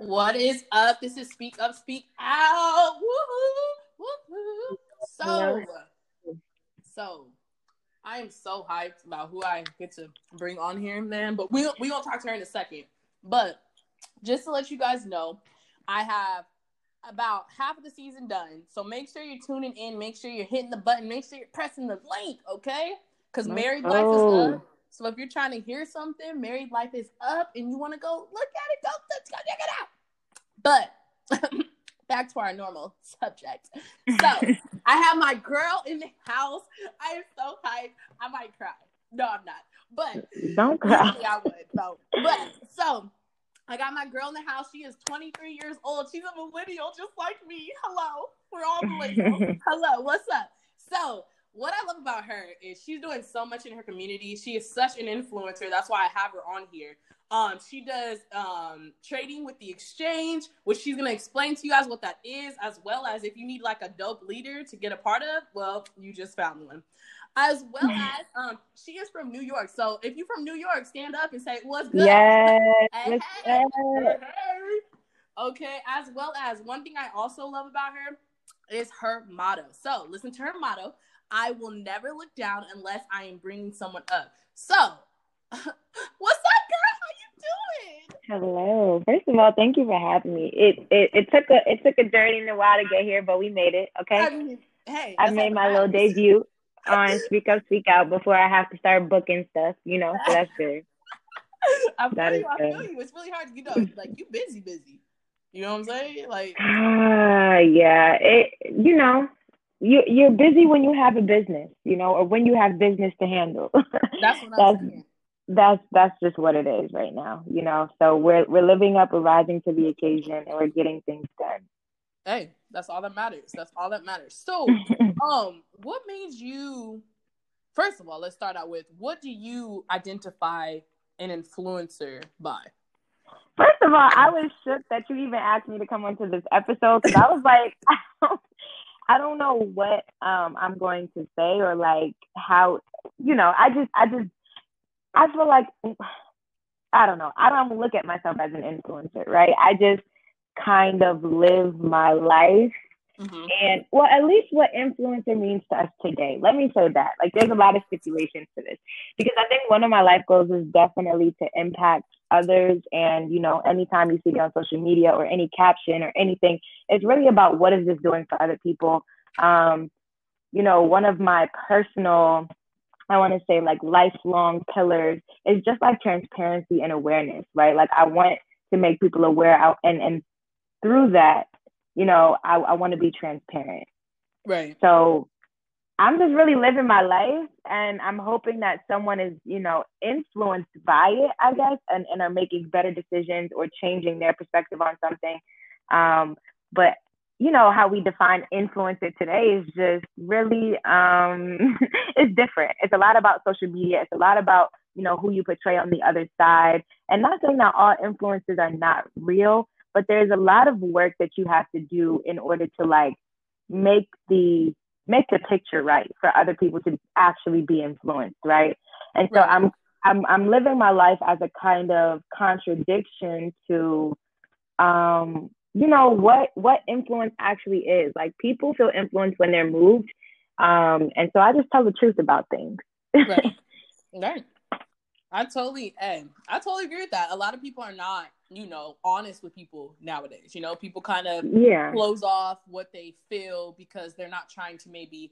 What is up? This is Speak Up, Speak Out. Woohoo! Woohoo! So I am so hyped about who I get to bring on here, man. But we gonna talk to her in a second. But just to let you guys know, I have about half of the season done. So make sure you're tuning in. Make sure you're hitting the button. Make sure you're pressing the link, okay? Because married life is up. So if you're trying to hear something, married life is up, and you want to go look at it, go check it out. But back to our normal subject. So I have my girl in the house. I am so hyped. I might cry. No, I'm not. But don't cry. I would. So, so I got my girl in the house. She is 23 years old. She's a millennial just like me. Hello. We're all millennials. Hello. What's up? So what I love about her is she's doing so much in her community. She is such an influencer. That's why I have her on here. She does trading with the exchange, which she's going to explain to you guys what that is, as well as if you need like a dope leader to get a part of, well, you just found one. As well as she is from New York. So if you're from New York, stand up and say, what's good? Yes. Hey, hey. Okay. As well as one thing I also love about her is her motto. So listen to her motto. I will never look down unless I am bringing someone up. So, what's up, girl? How you doing? Hello. First of all, thank you for having me. It took a journey and a while to get here, but we made it. Okay. I mean, hey, I made my little debut on Speak Up, Speak Out before I have to start booking stuff. You know, so that's good. I feel you. It's really hard. You know, like you busy. You know what I'm saying? Like. Yeah. You're busy when you have a business, you know, or when you have business to handle. That's what I'm saying. That's just what it is right now, you know. So we're living up and rising to the occasion, and we're getting things done. Hey, that's all that matters. So, what made you? First of all, let's start out with what do you identify an influencer by? First of all, I was shook that you even asked me to come onto this episode because I was like. I don't know what I'm going to say or like how, you know, I feel like, I don't know. I don't look at myself as an influencer, right? I just kind of live my life. Mm-hmm. And well, at least what influencer means to us today. Let me say that. Like there's a lot of stipulations to this because I think one of my life goals is definitely to impact others. And, you know, anytime you see it on social media or any caption or anything, it's really about what is this doing for other people? You know, one of my personal, I want to say like lifelong pillars is just like transparency and awareness, right? Like I want to make people aware out and through that, you know, I want to be transparent. Right. So I'm just really living my life and I'm hoping that someone is, you know, influenced by it, I guess, and are making better decisions or changing their perspective on something. But, you know, how we define influencer today is just really, it's different. It's a lot about social media. It's a lot about, you know, who you portray on the other side. And not saying that all influencers are not real, but there's a lot of work that you have to do in order to like make the picture right for other people to actually be influenced, right? And so I'm living my life as a kind of contradiction to, you know, what influence actually is. Like people feel influenced when they're moved, and so I just tell the truth about things. Right. I totally agree with that. A lot of people are not, you know, honest with people nowadays. You know, people kind of close off what they feel because they're not trying to maybe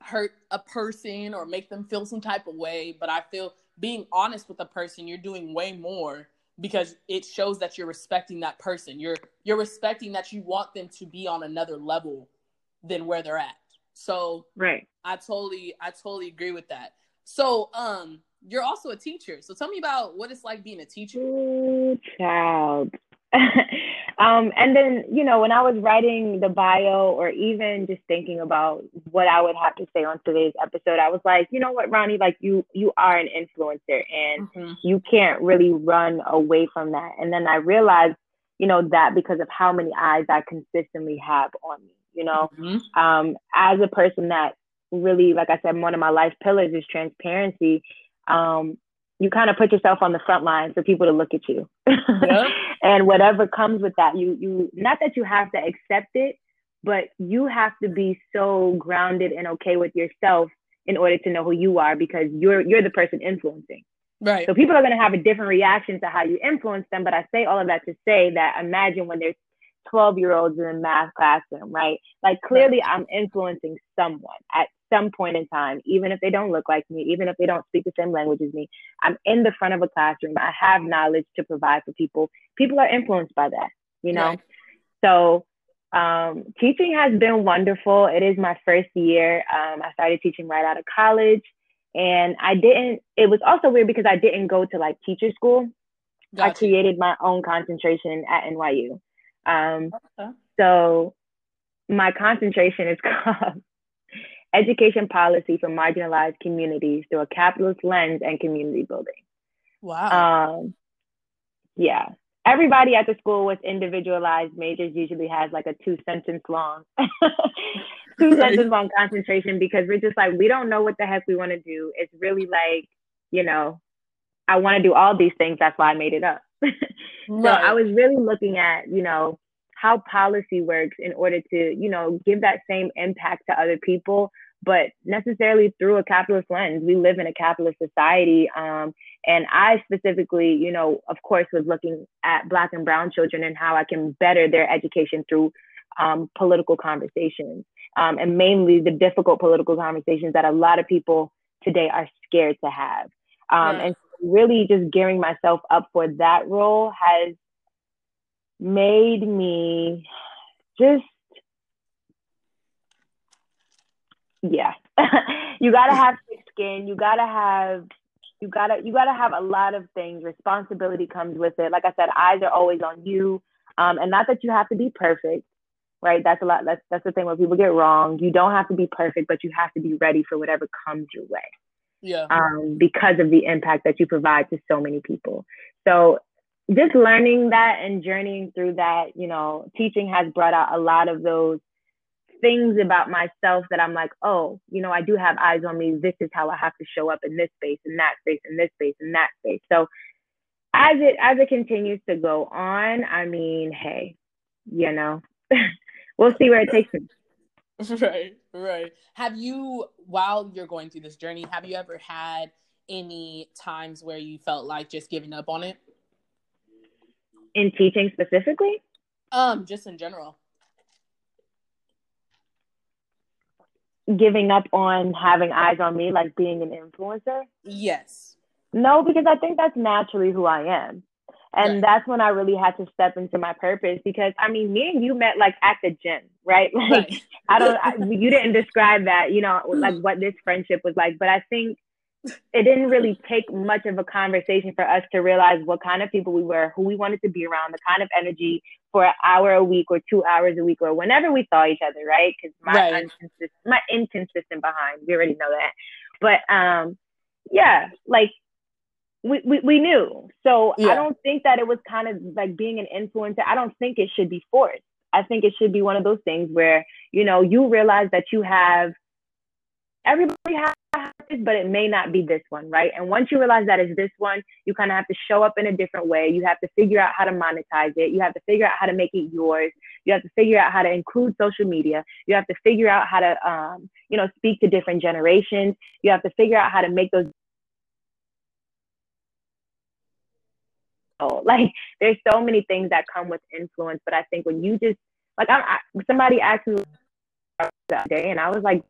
hurt a person or make them feel some type of way. But I feel being honest with a person, you're doing way more because it shows that you're respecting that person. You're respecting that you want them to be on another level than where they're at. So I totally agree with that. So you're also a teacher. So tell me about what it's like being a teacher. Ooh, child. And then, you know, when I was writing the bio or even just thinking about what I would have to say on today's episode, I was like, you know what, Ronnie, like you are an influencer and you can't really run away from that. And then I realized, you know, that because of how many eyes I consistently have on me, you know, as a person that really, like I said, one of my life pillars is transparency. you kind of put yourself on the front line for people to look at you. Yep. And whatever comes with that, you not that you have to accept it, but you have to be so grounded and okay with yourself in order to know who you are, because you're the person influencing. Right. So people are going to have a different reaction to how you influence them. But I say all of that to say that imagine when there's 12-year-olds in a math classroom, right? Like, clearly I'm influencing someone at some point in time, even if they don't look like me, even if they don't speak the same language as me. I'm in the front of a classroom. I have knowledge to provide for people. People are influenced by that, you know? Right. So teaching has been wonderful. It is my first year. I started teaching right out of college. And it was also weird because I didn't go to like teacher school. Gotcha. I created my own concentration at NYU. So my concentration is called Education Policy for Marginalized Communities Through a Capitalist Lens and Community Building. Wow. Yeah. Everybody at the school was individualized majors, usually has like a 2-sentence long two-sentence long concentration, because we're just like, we don't know what the heck we want to do. It's really like, you know, I want to do all these things. That's why I made it up. So I was really looking at, you know, how policy works in order to, you know, give that same impact to other people, but necessarily through a capitalist lens. We live in a capitalist society. And I specifically, you know, of course, was looking at Black and Brown children and how I can better their education through political conversations, and mainly the difficult political conversations that a lot of people today are scared to have. And really just gearing myself up for that role has made me just, you gotta have thick skin. You gotta have a lot of things. Responsibility comes with it. Like I said, eyes are always on you. And not that you have to be perfect, right? That's the thing where people get wrong. You don't have to be perfect, but you have to be ready for whatever comes your way. Yeah. Because of the impact that you provide to so many people. So just learning that and journeying through that, you know, teaching has brought out a lot of those things about myself that I'm like, oh, you know, I do have eyes on me. This is how I have to show up in this space, in that space, in this space, in that space. So as it continues to go on, I mean, hey, you know, we'll see where it takes me. Right. Have you, while you're going through this journey, have you ever had any times where you felt like just giving up on it? In teaching specifically? Just in general. Giving up on having eyes on me, like being an influencer? Yes. No, because I think that's naturally who I am. And that's when I really had to step into my purpose, because I mean, me and you met like at the gym, right? Like, you didn't describe that, you know, like what this friendship was like, but I think it didn't really take much of a conversation for us to realize what kind of people we were, who we wanted to be around, the kind of energy for an hour a week or 2 hours a week or whenever we saw each other, right? Because my inconsistent behind, we already know that. But like we knew. So I don't think that it was kind of like being an influencer. I don't think it should be forced. I think it should be one of those things where, you know, you realize that you have, everybody has, but it may not be this one, right? And once you realize that it's this one, you kind of have to show up in a different way. You have to figure out how to monetize it. You have to figure out how to make it yours. You have to figure out how to include social media. You have to figure out how to, you know, speak to different generations. You have to figure out how to make those. Like, there's so many things that come with influence, but I think when you just, like, somebody asked me that day, and I was like,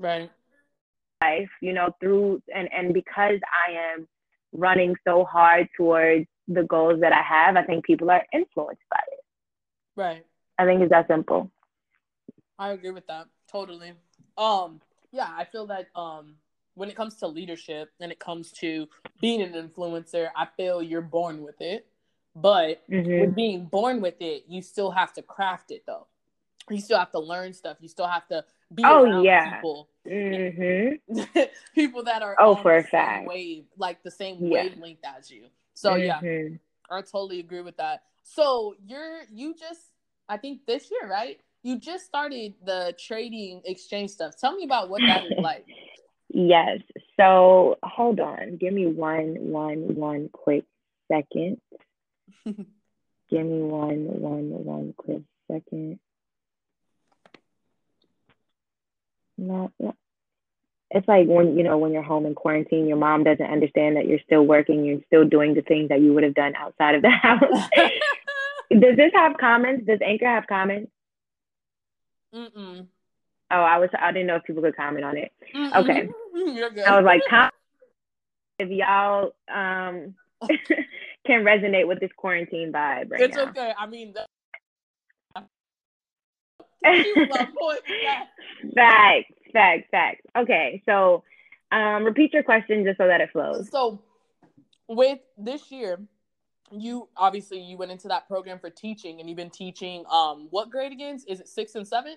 life, you know, through and because I am running so hard towards the goals that I have, I think people are influenced by it. Right. I think it's that simple. I agree with that totally. Yeah, I feel that when it comes to leadership and it comes to being an influencer, I feel you're born with it. But with being born with it, you still have to craft it though. You still have to learn stuff. You still have to be around people. People that are on for the same wave, like the same wavelength as you. So yeah, I totally agree with that. So you just, I think this year, right? You just started the trading exchange stuff. Tell me about what that is like. Yes. So hold on, give me one quick second. Give me one quick second. Not. It's like when, you know, when you're home in quarantine, your mom doesn't understand that you're still working, you're still doing the things that you would have done outside of the house. Does this have comments? Does Anchor have comments? Mm-mm. Oh, I didn't know if people could comment on it. Mm-mm. Okay. You're good. I was like, if y'all can resonate with this quarantine vibe right now. It's okay. I mean, facts. Okay, so repeat your question just so that it flows. So with this year, you went into that program for teaching, and you've been teaching what grade again? Is it 6th and 7th?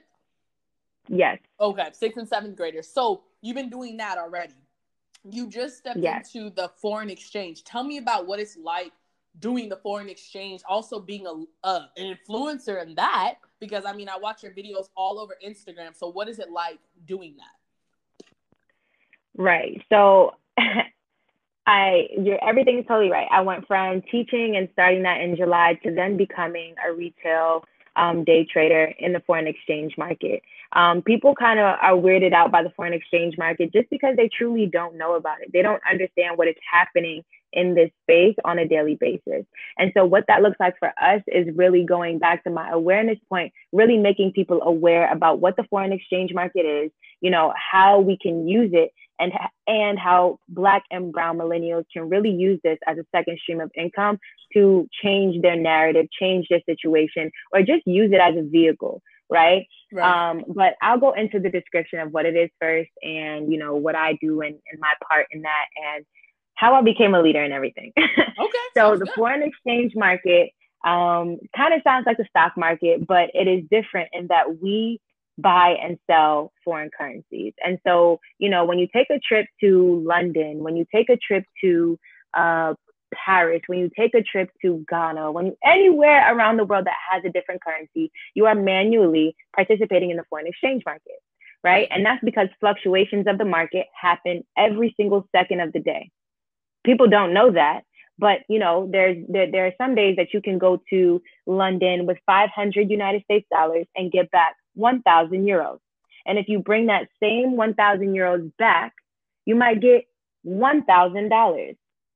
Yes. Okay, 6th and 7th graders. So you've been doing that already. You just stepped into the foreign exchange. Tell me about what it's like doing the foreign exchange, also being an influencer in that, because I mean, I watch your videos all over Instagram. So what is it like doing that? Right. So everything's totally right. I went from teaching and starting that in July to then becoming a retail day trader in the foreign exchange market. People kind of are weirded out by the foreign exchange market just because they truly don't know about it. They don't understand what is happening in this space on a daily basis. And so what that looks like for us is really going back to my awareness point, really making people aware about what the foreign exchange market is, you know, how we can use it, and how Black and Brown millennials can really use this as a second stream of income to change their narrative, change their situation, or just use it as a vehicle, right? Right. But I'll go into the description of what it is first and, you know, what I do and my part in that and how I became a leader and everything. Okay. So the foreign exchange market kind of sounds like the stock market, but it is different in that we buy and sell foreign currencies. And so, you know, when you take a trip to London, when you take a trip to Paris, when you take a trip to Ghana, anywhere around the world that has a different currency, you are manually participating in the foreign exchange market, right? And that's because fluctuations of the market happen every single second of the day. People don't know that, but you know, there are some days that you can go to London with 500 United States dollars and get back 1,000 euros. And if you bring that same 1,000 euros back, you might get $1,000,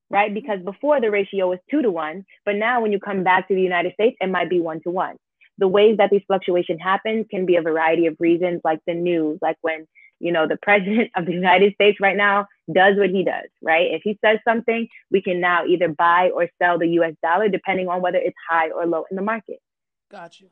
right? Because before the ratio was 2 to 1, but now when you come back to the United States, it might be 1 to 1. The ways that these fluctuations happen can be a variety of reasons, like the news, like when, you know, the president of the United States right now does what he does, right? If he says something, we can now either buy or sell the US dollar, depending on whether it's high or low in the market. Gotcha.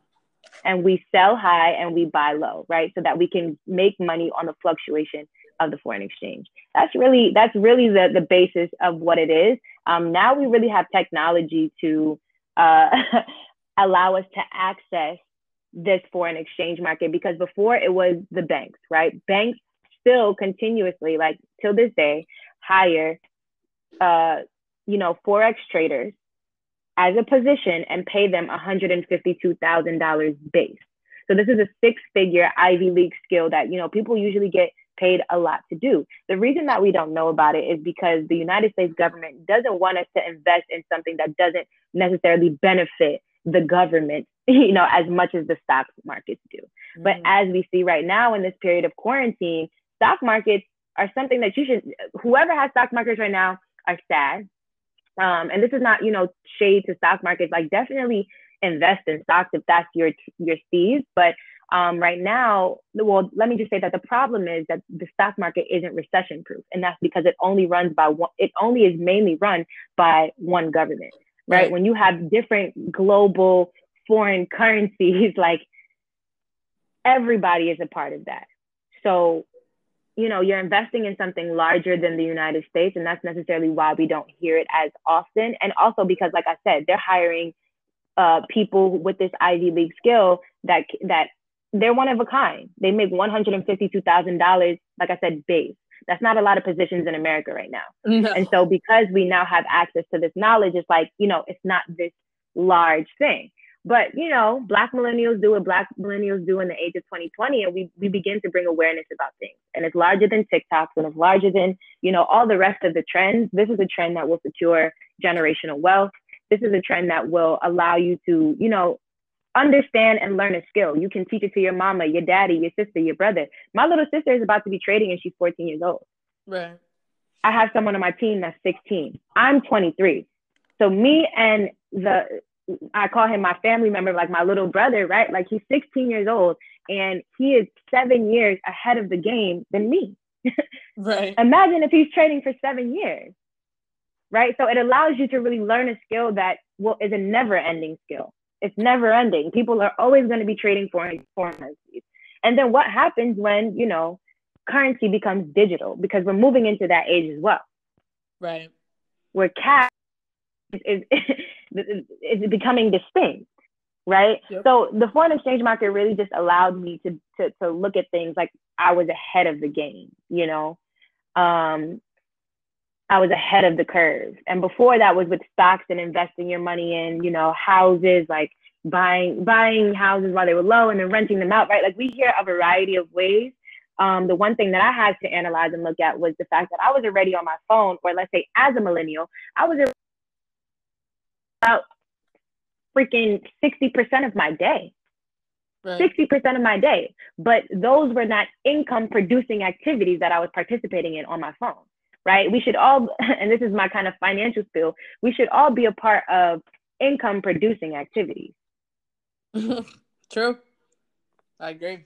And we sell high and we buy low, right? So that we can make money on the fluctuation of the foreign exchange. That's really the basis of what it is. Now we really have technology to allow us to access this foreign exchange market, because before it was the banks, right? Banks still continuously, like till this day, hire, you know, Forex traders as a position and pay them $152,000 base. So this is a 6-figure Ivy League skill that, you know, people usually get paid a lot to do. The reason that we don't know about it is because the United States government doesn't want us to invest in something that doesn't necessarily benefit the government, you know, as much as the stock markets do. Mm-hmm. But as we see right now in this period of quarantine, stock markets are something that whoever has stock markets right now are sad. And this is not, you know, shade to stock markets, like definitely invest in stocks if that's your seeds. But right now, well, let me just say that the problem is that the stock market isn't recession proof. And that's because it only is mainly run by one government. Right? When you have different global foreign currencies, like everybody is a part of that. So, you know, you're investing in something larger than the United States, and that's necessarily why we don't hear it as often. And also because, like I said, they're hiring people with this Ivy League skill that they're one of a kind. They make $152,000, like I said, base. That's not a lot of positions in America right now. No. And so because we now have access to this knowledge, it's like, you know, it's not this large thing. But, you know, Black millennials do what Black millennials do in the age of 2020, and we begin to bring awareness about things. And it's larger than TikToks, and it's larger than, you know, all the rest of the trends. This is a trend that will secure generational wealth. This is a trend that will allow you to, you know, understand and learn a skill. You can teach it to your mama, your daddy, your sister, your brother. My little sister is about to be trading, and she's 14 years old. Right. I have someone on my team that's 16. I'm 23. So me and I call him my family member, like my little brother, right? Like, he's 16 years old and he is 7 years ahead of the game than me. Right. Imagine if he's trading for 7 years, right? So it allows you to really learn a skill that is a never ending skill. It's never ending. People are always going to be trading foreign currencies. And then what happens when, you know, currency becomes digital, because we're moving into that age as well. Right. Where cash is becoming distinct, right? Yep. So the foreign exchange market really just allowed me to look at things like I was ahead of the game, you know? I was ahead of the curve. And before that was with stocks and investing your money in, you know, houses, like buying houses while they were low and then renting them out, right? Like, we hear a variety of ways. The one thing that I had to analyze and look at was the fact that I was already on my phone, or let's say as a millennial, I was about freaking 60% of my day, right. 60% of my day. But those were not income producing activities that I was participating in on my phone, right? We should all, and this is my kind of financial spiel, we should all be a part of income producing activities. True. I agree.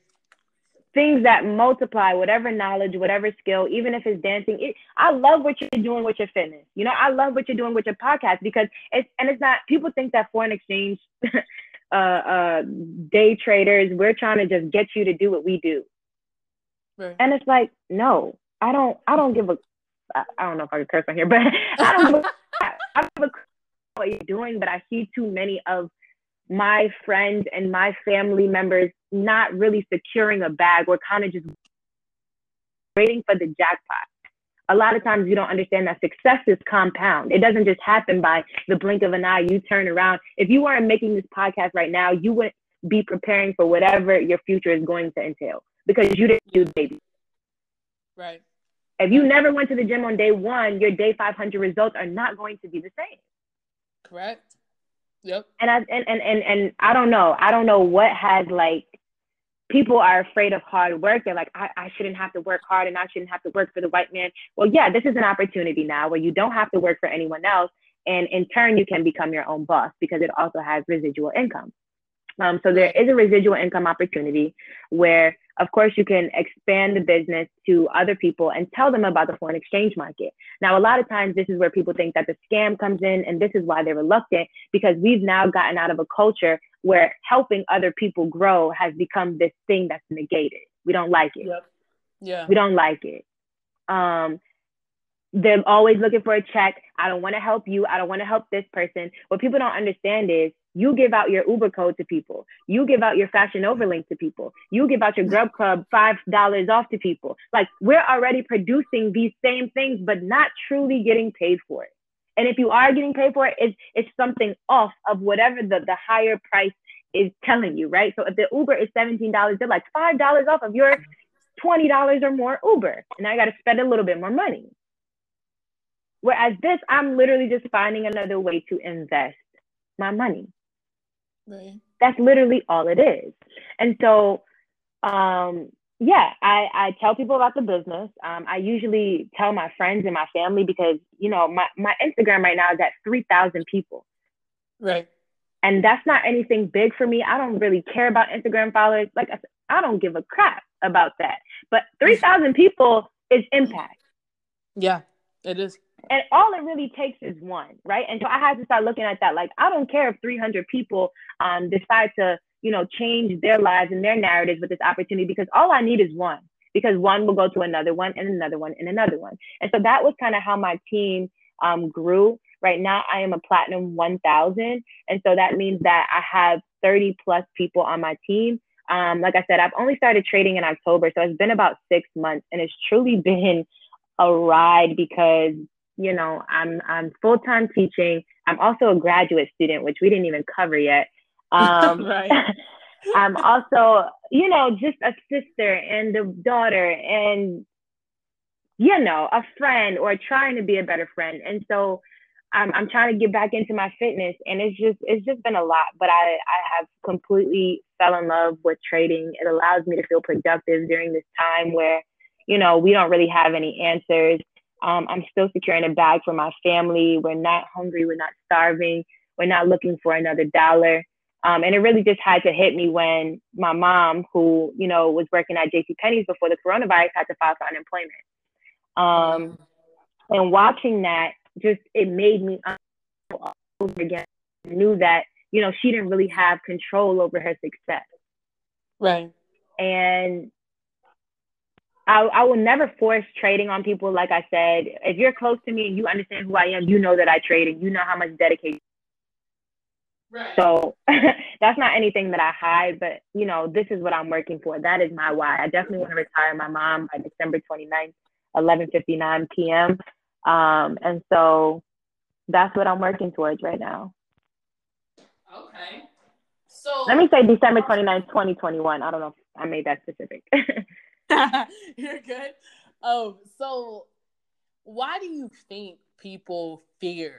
Things that multiply whatever knowledge, whatever skill, even if it's dancing. I love what you're doing with your fitness. You know, I love what you're doing with your podcast, because it's not, people think that foreign exchange day traders, we're trying to just get you to do what we do. Right. And it's like, no, I don't give a, I don't know if I can curse on here, but I don't give a what you're doing, but I see too many of my friends and my family members not really securing a bag. We're kind of just waiting for the jackpot. A lot of times you don't understand that success is compound. It doesn't just happen by the blink of an eye. You turn around. If you weren't making this podcast right now, you wouldn't be preparing for whatever your future is going to entail, because you didn't do the baby. Right. If you never went to the gym on day one, your day 500 results are not going to be the same. Correct. Yep. And I don't know what has, like, people are afraid of hard work. They're like, I shouldn't have to work hard, and I shouldn't have to work for the white man. Well, yeah, this is an opportunity now where you don't have to work for anyone else. And in turn, you can become your own boss, because it also has residual income. So there is a residual income opportunity where, of course, you can expand the business to other people and tell them about the foreign exchange market. Now, a lot of times this is where people think that the scam comes in, and this is why they're reluctant, because we've now gotten out of a culture where helping other people grow has become this thing that's negated. We don't like it. Yep. Yeah. We don't like it. They're always looking for a check. I don't want to help you. I don't want to help this person. What people don't understand is, you give out your Uber code to people. You give out your Fashion Overlink to people. You give out your Grub Club $5 off to people. Like, we're already producing these same things, but not truly getting paid for it. And if you are getting paid for it, it's something off of whatever the higher price is telling you, right? So if the Uber is $17, they're like $5 off of your $20 or more Uber. And I got to spend a little bit more money. Whereas this, I'm literally just finding another way to invest my money. Right. That's literally all it is. And so, I tell people about the business. I usually tell my friends and my family, because, you know, my Instagram right now is at 3,000 people. Right. And that's not anything big for me. I don't really care about Instagram followers. Like, I don't give a crap about that. But 3,000 people is impact. Yeah, it is. And all it really takes is one, right? And so I had to start looking at that. Like, I don't care if 300 people decide to, you know, change their lives and their narratives with this opportunity, because all I need is one, because one will go to another one and another one and another one. And so that was kind of how my team grew. Right now, I am a platinum 1,000. And so that means that I have 30 plus people on my team. Like I said, I've only started trading in October. So it's been about 6 months, and it's truly been a ride, because, you know, I'm full-time teaching. I'm also a graduate student, which we didn't even cover yet. Right. I'm also, you know, just a sister and a daughter and, you know, a friend or trying to be a better friend. And so I'm trying to get back into my fitness, and it's just been a lot, but I have completely fell in love with trading. It allows me to feel productive during this time where, you know, we don't really have any answers. I'm still securing a bag for my family. We're not hungry. We're not starving. We're not looking for another dollar. And it really just had to hit me when my mom, who, you know, was working at JCPenney's before the coronavirus, had to file for unemployment. And watching that, just, it made me all over again. I knew that, you know, she didn't really have control over her success. Right. And I will never force trading on people. Like I said, if you're close to me and you understand who I am, you know that I trade and you know how much dedication. Right. So that's not anything that I hide, but, you know, this is what I'm working for. That is my why. I definitely want to retire my mom by December 29th, 11:59 p.m. And so that's what I'm working towards right now. Okay. So let me say December 29th, 2021. I don't know if I made that specific. You're good. So why do you think people fear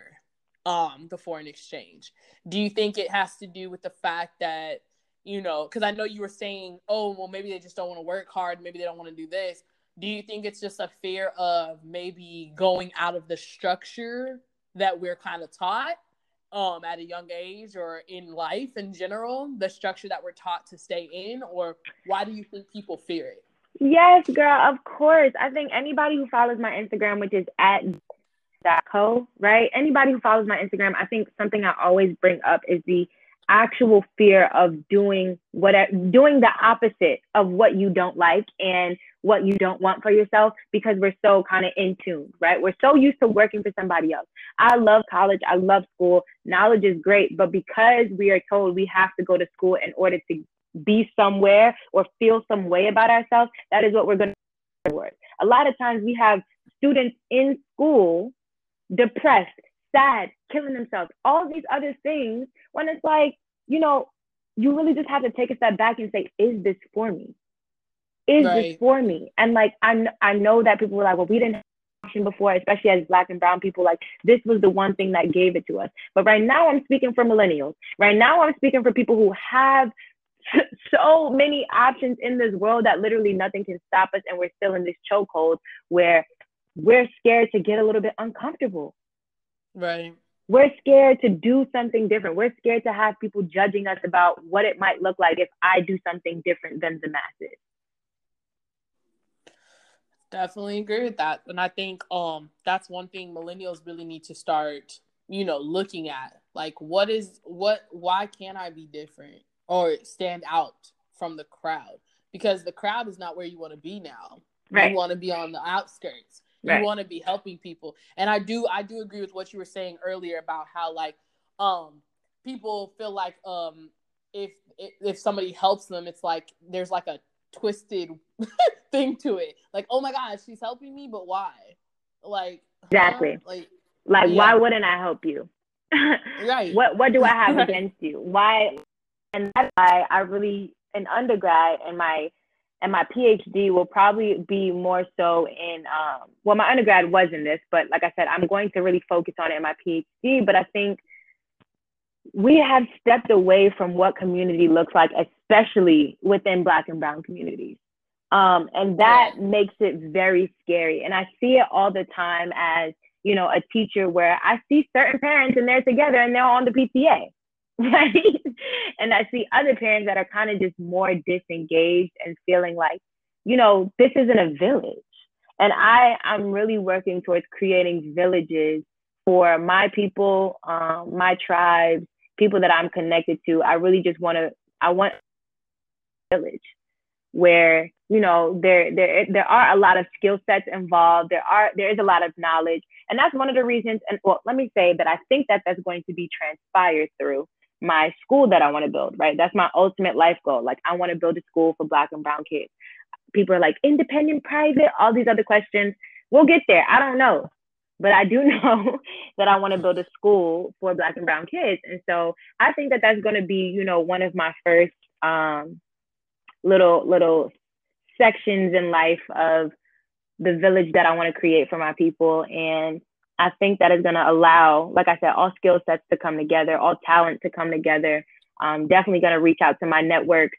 the foreign exchange? Do you think it has to do with the fact that, you know, because I know you were saying, oh, well, maybe they just don't want to work hard, maybe they don't want to do this. Do you think it's just a fear of maybe going out of the structure that we're kind of taught at a young age, or in life in general, the structure that we're taught to stay in? Or why do you think people fear it? Yes, girl, of course. I think anybody who follows my Instagram, which is @.co, right? Anybody who follows my Instagram, I think something I always bring up is the actual fear of doing the opposite of what you don't like and what you don't want for yourself, because we're so kind of in tune, right? We're so used to working for somebody else. I love college. I love school. Knowledge is great, but because we are told we have to go to school in order to be somewhere or feel some way about ourselves, that is what we're going to do. A lot of times we have students in school depressed, sad, killing themselves, all these other things, when it's like, you know, you really just have to take a step back and say, is this for me? Is right. this for me? And like, I know that people were like, well, we didn't have an option before, especially as Black and brown people, like this was the one thing that gave it to us. But right now I'm speaking for millennials. Right now I'm speaking for people who have so many options in this world that literally nothing can stop us. And we're still in this chokehold where we're scared to get a little bit uncomfortable. Right. We're scared to do something different. We're scared to have people judging us about what it might look like if I do something different than the masses. Definitely agree with that. And I think that's one thing millennials really need to start, you know, looking at. Like, why can't I be different or stand out from the crowd? Because the crowd is not where you want to be now. Right. You want to be on the outskirts. Right. You want to be helping people. And I do agree with what you were saying earlier about how, like, people feel like if somebody helps them, it's like there's like a twisted thing to it. Like, oh my gosh, she's helping me, but why? Like, exactly. Huh? Like yeah. Why wouldn't I help you? Right. What do I have against you? Why? And that's why I really, in undergrad and my PhD will probably be more so in, well, my undergrad was in this, but like I said, I'm going to really focus on it in my PhD. But I think we have stepped away from what community looks like, especially within Black and brown communities. And that yeah. makes it very scary. And I see it all the time as, you know, a teacher, where I see certain parents and they're together and they're on the PTA. Right? And I see other parents that are kind of just more disengaged and feeling like, you know, this isn't a village. And I'm really working towards creating villages for my people, my tribes, people that I'm connected to. I really just want a village where, you know, there are a lot of skill sets involved. There is a lot of knowledge. And that's one of the reasons, and well, let me say that I think that that's going to be transpired through my school that I want to build, right? That's my ultimate life goal. Like, I want to build a school for Black and brown kids. People are like, independent, private, all these other questions. We'll get there. I don't know. But I do know that I want to build a school for Black and brown kids. And so I think that that's going to be, you know, one of my first little sections in life of the village that I want to create for my people. And I think that is going to allow, like I said, all skill sets to come together, all talent to come together. I'm definitely going to reach out to my networks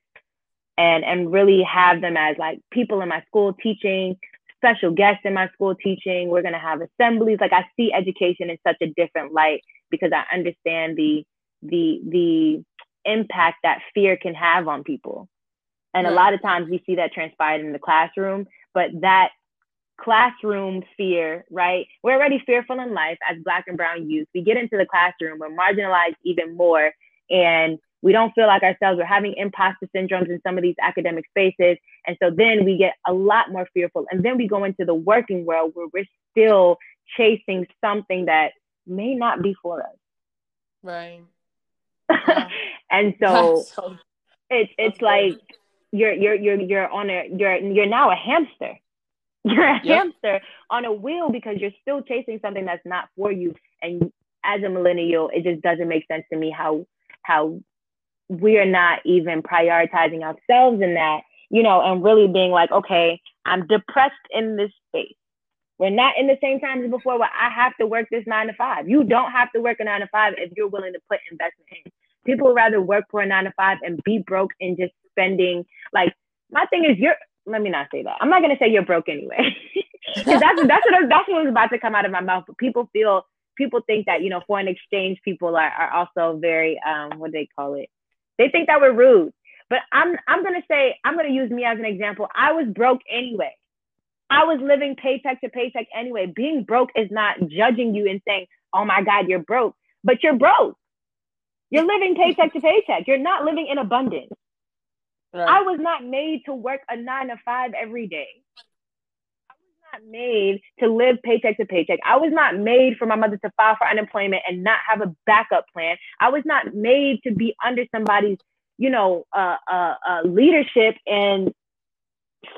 and really have them as like people in my school teaching, special guests in my school teaching. We're going to have assemblies. Like I see education in such a different light because I understand the impact that fear can have on people. And a lot of times we see that transpired in the classroom, but that classroom fear, right? We're already fearful in life as Black and brown youth. We get into the classroom, we're marginalized even more, and we don't feel like ourselves. We're having imposter syndromes in some of these academic spaces. And so then we get a lot more fearful. And then we go into the working world where we're still chasing something that may not be for us. Right. Yeah. And so, it's like you're now a hamster. You're a hamster on a wheel because you're still chasing something that's not for you. And as a millennial, it just doesn't make sense to me how we are not even prioritizing ourselves in that, you know, and really being like, okay, I'm depressed in this space. We're not in the same time as before where I have to work this 9 to 5. You don't have to work a 9 to 5 if you're willing to put investment in. People would rather work for a 9 to 5 and be broke and just spending. Like, my thing is let me not say that. I'm not going to say you're broke anyway. that's what was about to come out of my mouth. But people think that, you know, foreign exchange people are also very, what do they call it? They think that we're rude. But I'm going to use me as an example. I was broke anyway. I was living paycheck to paycheck anyway. Being broke is not judging you and saying, oh my God, you're broke. But you're broke. You're living paycheck to paycheck. You're not living in abundance. Right. I was not made to work a 9 to 5 every day. I was not made to live paycheck to paycheck. I was not made for my mother to file for unemployment and not have a backup plan. I was not made to be under somebody's, you know, leadership and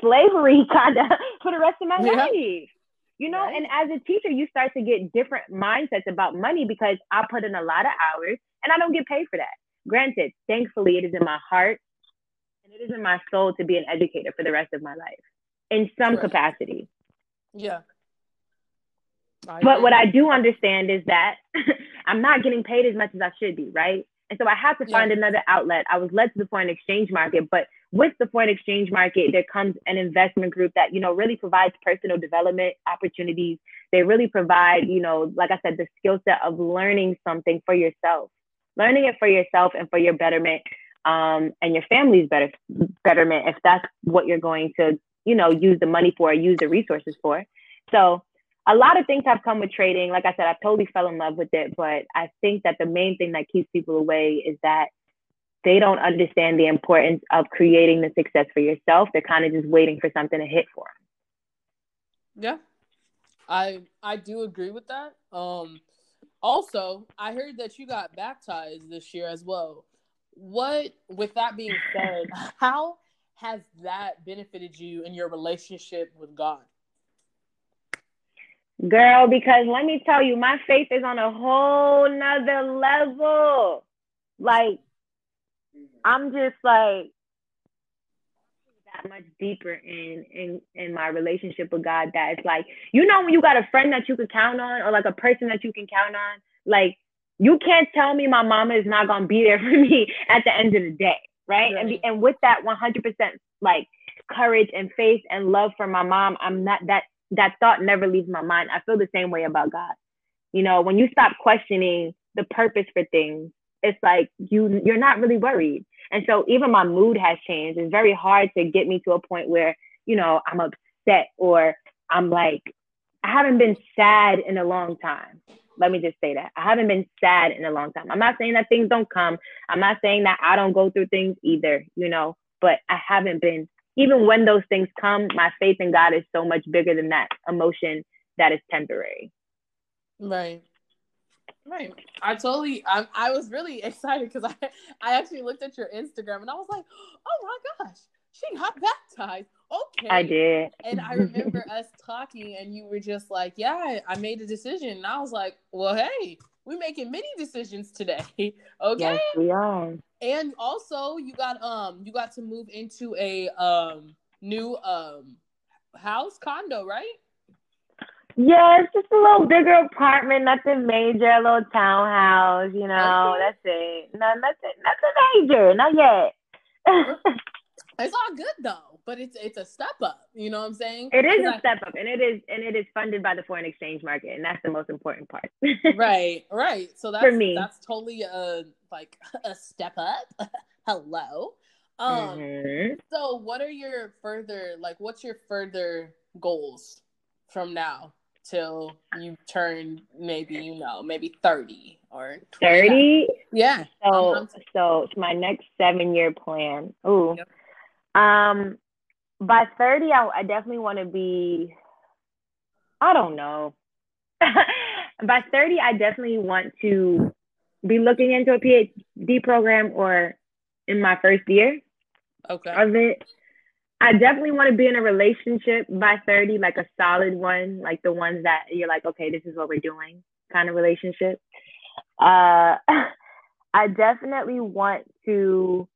slavery kind of for the rest of my life. You know, right. And as a teacher, you start to get different mindsets about money because I put in a lot of hours and I don't get paid for that. Granted, thankfully, it is in my heart. It is in my soul to be an educator for the rest of my life in some capacity. Yeah. But what I do understand is that I'm not getting paid as much as I should be, right? And so I have to find another outlet. I was led to the foreign exchange market, but with the foreign exchange market, there comes an investment group that, you know, really provides personal development opportunities. They really provide, you know, like I said, the skill set of learning something for yourself, learning it for yourself and for your betterment. And your family's betterment if that's what you're going to, you know, use the money for, or use the resources for. So a lot of things have come with trading. Like I said, I totally fell in love with it, but I think that the main thing that keeps people away is that they don't understand the importance of creating the success for yourself. They're kind of just waiting for something to hit for them. Yeah, I do agree with that. Also, I heard that you got baptized this year as well. What, with that being said, how has that benefited you in your relationship with God? Girl, because let me tell you, my faith is on a whole nother level. Like, I'm just like that much deeper in my relationship with God that it's like, you know, when you got a friend that you can count on, or like a person that you can count on, like, you can't tell me my mama is not going to be there for me at the end of the day, right? Right. And with that 100% like courage and faith and love for my mom, I'm not that thought never leaves my mind. I feel the same way about God. You know, when you stop questioning the purpose for things, it's like you're not really worried. And so even my mood has changed. It's very hard to get me to a point where, you know, I'm upset or I'm like, I haven't been sad in a long time. Let me just say that. I haven't been sad in a long time. I'm not saying that things don't come. I'm not saying that I don't go through things either, you know, but I haven't been, even when those things come, my faith in God is so much bigger than that emotion that is temporary. Right. Right. I was really excited because I actually looked at your Instagram and I was like, oh my gosh, she got baptized. Okay. I did. And I remember us talking and you were just like, yeah, I made a decision. And I was like, well, hey, we're making many decisions today. Okay. Yes, we are. And also you got to move into a new house, condo, right? Yeah, it's just a little bigger apartment, nothing major, a little townhouse, you know, okay. That's it. No, nothing major, not yet. It's all good though, but it's a step up, you know what I'm saying? It is a step up, and it is funded by the foreign exchange market, and that's the most important part. Right. So that's for me. That's totally a step up. Hello. Mm-hmm. So what are your further what's your further goals from now till you turn maybe 30 or 20? 30? Yeah. So my next 7-year plan. Ooh. Yep. By 30, I definitely want to be, I don't know. By 30, I definitely want to be looking into a PhD program or in my first year of it. I definitely want to be in a relationship by 30, like a solid one, like the ones that you're like, okay, this is what we're doing kind of relationship. I definitely want to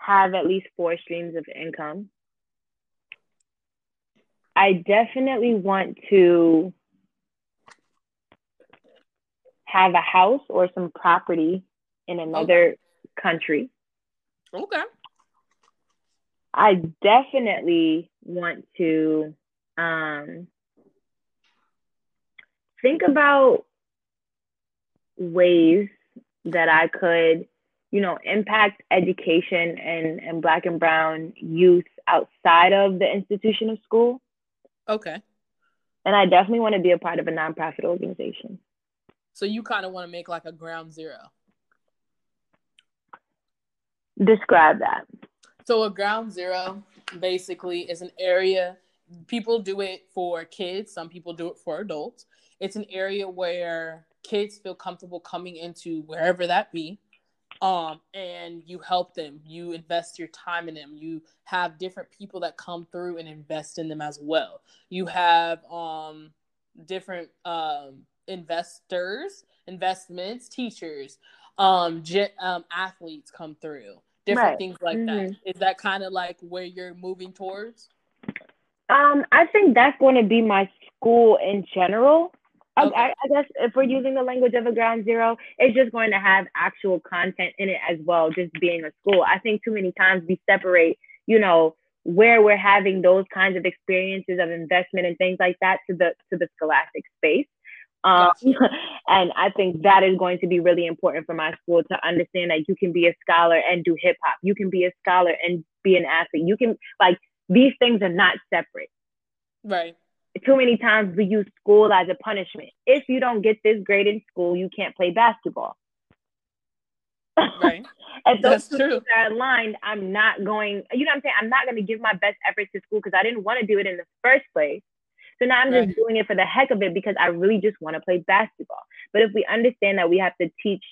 have at least 4 streams of income. I definitely want to have a house or some property in another country. Okay. I definitely want to think about ways that I could impact education and Black and Brown youth outside of the institution of school. Okay. And I definitely want to be a part of a nonprofit organization. So you kind of want to make a ground zero. Describe that. So a ground zero basically is an area, people do it for kids, some people do it for adults. It's an area where kids feel comfortable coming into wherever that be. And you help them, you invest your time in them. You have different people that come through and invest in them as well. You have, different, investments, teachers, athletes come through, different things like that. Is that kind of where you're moving towards? I think that's going to be my school in general. Okay. I guess if we're using the language of a ground zero, it's just going to have actual content in it as well, just being a school. I think too many times we separate, where we're having those kinds of experiences of investment and things like that to the scholastic space. And I think that is going to be really important for my school to understand that you can be a scholar and do hip hop. You can be a scholar and be an athlete. You can, these things are not separate. Right. Too many times we use school as a punishment. If you don't get this grade in school, you can't play basketball. Right. If those two are aligned, I'm not going, I'm not going to give my best efforts to school because I didn't want to do it in the first place. So now I'm just doing it for the heck of it because I really just want to play basketball. But if we understand that we have to teach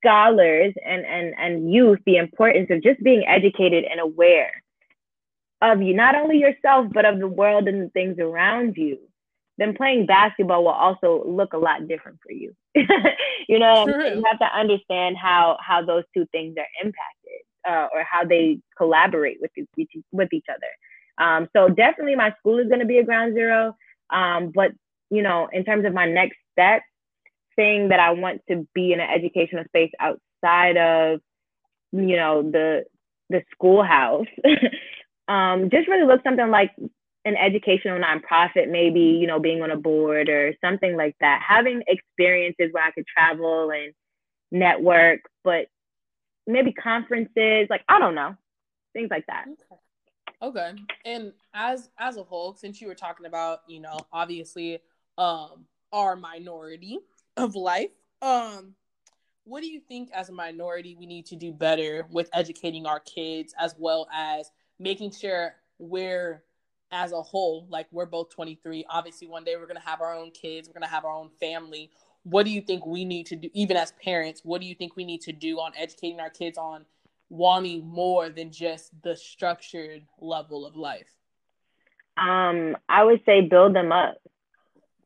scholars and youth the importance of just being educated and aware of you, not only yourself, but of the world and the things around you, then playing basketball will also look a lot different for you. You have to understand how those two things are impacted or how they collaborate with each other. So definitely my school is going to be a ground zero. But, in terms of my next step, saying that I want to be in an educational space outside of, the schoolhouse, just really look something like an educational nonprofit, maybe, being on a board or something like that. Having experiences where I could travel and network, but maybe conferences, I don't know, things like that. Okay. And as a whole, since you were talking about, obviously our minority of life, what do you think as a minority we need to do better with educating our kids as well as making sure we're, as a whole, we're both 23. Obviously, one day we're going to have our own kids. We're going to have our own family. What do you think we need to do, even as parents, what do you think we need to do on educating our kids on wanting more than just the structured level of life? I would say build them up,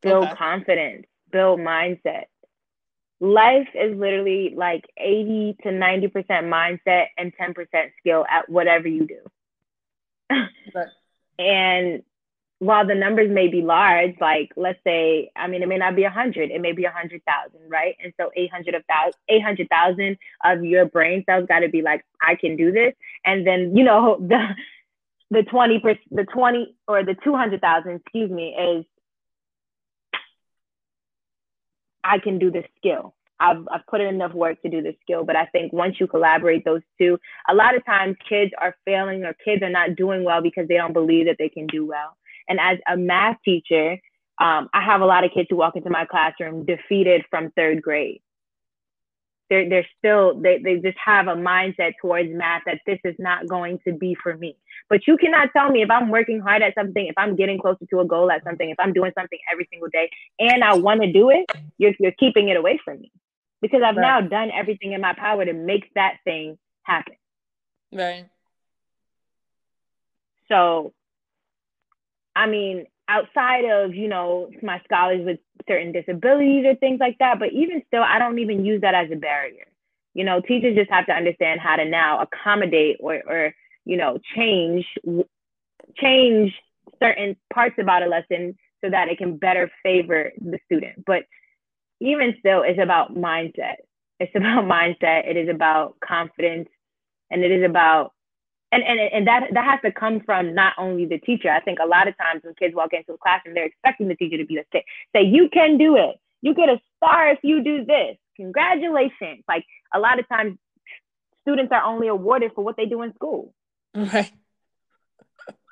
build confidence, build mindset. Life is literally like 80 to 90% mindset and 10% skill at whatever you do. Right. And while the numbers may be large, like let's say, I mean, it may not be 100, it may be 100,000, right? And so 800,000 of your brain cells got to be like, I can do this. And then, you know, the 200,000, excuse me, is, I can do this skill. I've put in enough work to do this skill. But I think once you collaborate those two, a lot of times kids are failing or kids are not doing well because they don't believe that they can do well. And as a math teacher, I have a lot of kids who walk into my classroom defeated from third grade. They just have a mindset towards math that this is not going to be for me. But you cannot tell me if I'm working hard at something, if I'm getting closer to a goal at something, if I'm doing something every single day and I want to do it, you're keeping it away from me because I've now done everything in my power to make that thing happen. Right. So, I mean, outside of, you know, my scholars with certain disabilities or things like that. But even still, I don't even use that as a barrier. You know, teachers just have to understand how to now accommodate or you know, change certain parts about a lesson so that it can better favor the student. But even still, it's about mindset. It's about mindset. It is about confidence. And it is about And that has to come from not only the teacher. I think a lot of times when kids walk into a classroom, they're expecting the teacher to be the say, you can do it. You get a star if you do this. Congratulations. Like a lot of times students are only awarded for what they do in school. Right.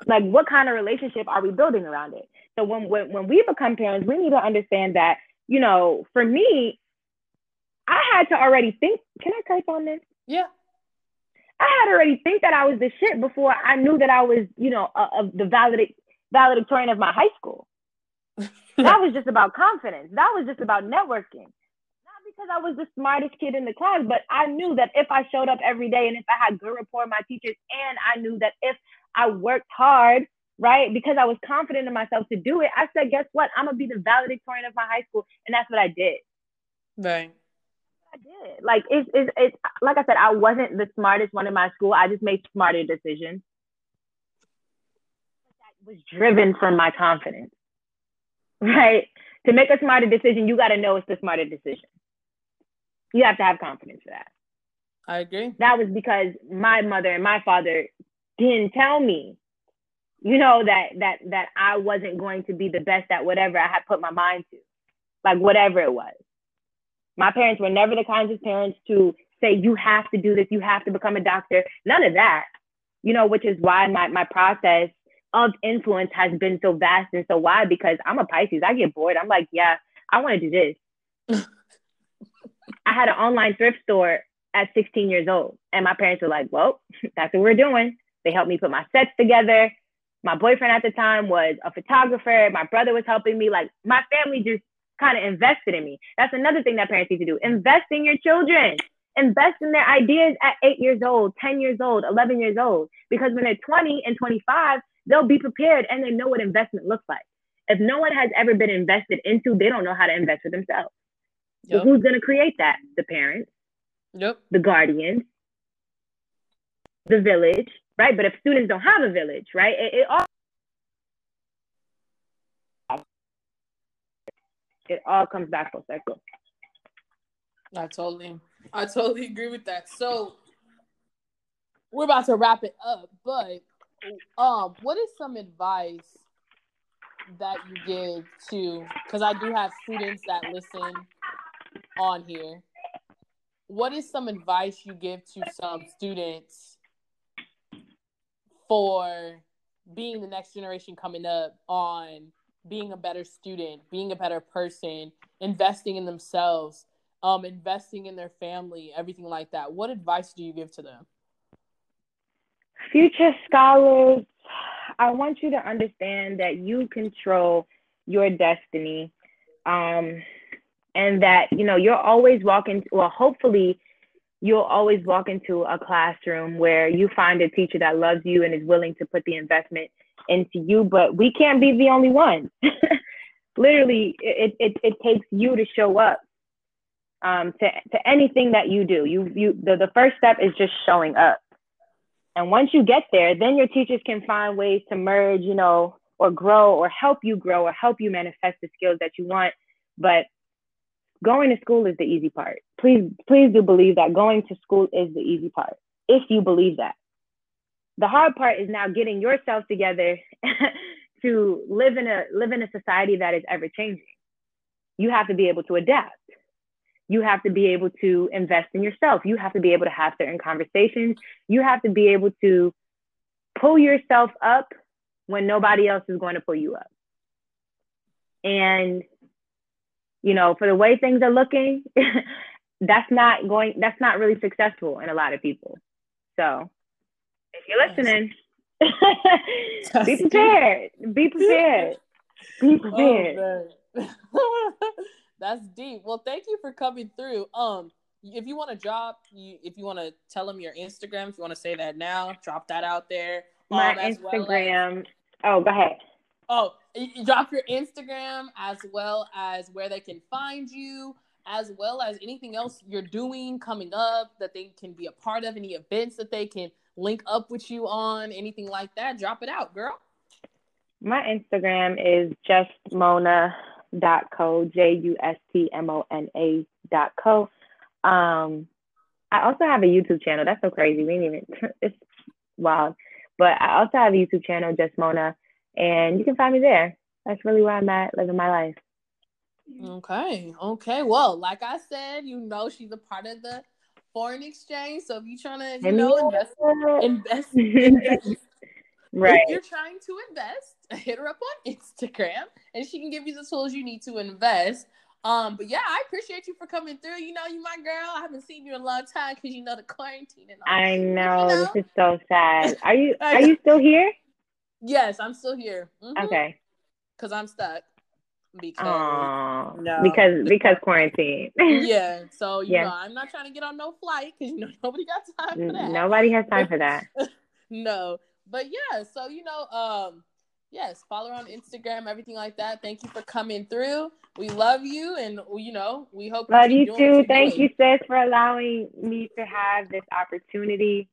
Like what kind of relationship are we building around it? So when we become parents, we need to understand that, you know, for me, I had to already think, can I type on this? Yeah. I had already think that I was the shit before I knew that I was, you know, the valedictorian of my high school. That was just about confidence. That was just about networking. Not because I was the smartest kid in the class, but I knew that if I showed up every day and if I had good rapport with my teachers, and I knew that if I worked hard, right, because I was confident in myself to do it, I said, guess what? I'm going to be the valedictorian of my high school. And that's what I did. Right. I did. Like it's like I said, I wasn't the smartest one in my school. I just made smarter decisions. That was driven from my confidence, right? To make a smarter decision, you got to know it's the smarter decision. You have to have confidence for that. I agree. That was because my mother and my father didn't tell me, you know, that I wasn't going to be the best at whatever I had put my mind to, like whatever it was. My parents were never the kinds of parents to say, you have to do this, you have to become a doctor. None of that, you know, which is why my process of influence has been so vast and so wide because I'm a Pisces. I get bored. I'm like, yeah, I want to do this. I had an online thrift store at 16 years old. And my parents were like, well, that's what we're doing. They helped me put my sets together. My boyfriend at the time was a photographer. My brother was helping me. Like my family just kind of invested in me. That's another thing that parents need to do. Invest in your children. Invest in their ideas at 8 years old, 10 years old, 11 years old. Because when they're 20 and 25, they'll be prepared and they know what investment looks like. If no one has ever been invested into, they don't know how to invest for themselves. Yep. So who's going to create that? The parents, yep. The guardians, the village, right? But if students don't have a village, right? It all comes back full circle. I totally agree with that. So we're about to wrap it up, but what is some advice that you give to, because I do have students that listen on here, what is some advice you give to some students for being the next generation coming up on being a better student, being a better person, investing in themselves, investing in their family, everything like that? What advice do you give to them? Future scholars, I want you to understand that you control your destiny, and that, you know, you're always walking, well, hopefully you'll always walk into a classroom where you find a teacher that loves you and is willing to put the investment into you, but we can't be the only ones. Literally, it takes you to show up to anything that you do. The first step is just showing up. And once you get there, then your teachers can find ways to merge, you know, or grow or help you grow or help you manifest the skills that you want. But going to school is the easy part. Please do believe that going to school is the easy part, if you believe that. The hard part is now getting yourself together to live in a society that is ever changing. You have to be able to adapt. You have to be able to invest in yourself. You have to be able to have certain conversations. You have to be able to pull yourself up when nobody else is going to pull you up. And you know, for the way things are looking, that's not really successful in a lot of people. So if you're listening, be prepared. Be prepared. Be prepared. Oh, that's deep. Well, thank you for coming through. If you want to if you want to tell them your Instagram, if you want to say that now, drop that out there. My Instagram. Well, go ahead. Oh, you drop your Instagram as well as where they can find you, as well as anything else you're doing coming up that they can be a part of, any events that they can link up with you on, anything like that. Drop it out, girl. My Instagram is justmona.co, JUSTMONA.co. I also have a YouTube channel. That's so crazy. We didn't even, it's wild. But I also have a YouTube channel, Just Mona. And you can find me there. That's really where I'm at, living my life. Okay. Well, like I said, you know, she's a part of the foreign exchange. So if you're trying to, invest. Right. If you're trying to invest, hit her up on Instagram and she can give you the tools you need to invest. But yeah, I appreciate you for coming through. You know, you my girl. I haven't seen you in a long time because you know the quarantine and all. I know, you know, this is so sad. Are you still here? Yes, I'm still here. Mm-hmm. Okay. Because I'm stuck. Because because quarantine. Yeah. So, you know, I'm not trying to get on no flight because, you know, nobody got time for that. Nobody has time for that. No. But, yeah. So, you know, yes, follow her on Instagram, everything like that. Thank you for coming through. We love you. And, you know, we hope you love you too. Thank you, sis, for allowing me to have this opportunity.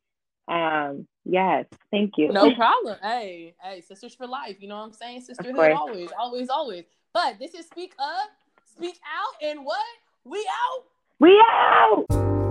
Yes, thank you. No problem. Hey, sisters for life. You know what I'm saying? Sisterhood always, always, always. But this is Speak Up, Speak Out, and what? We out.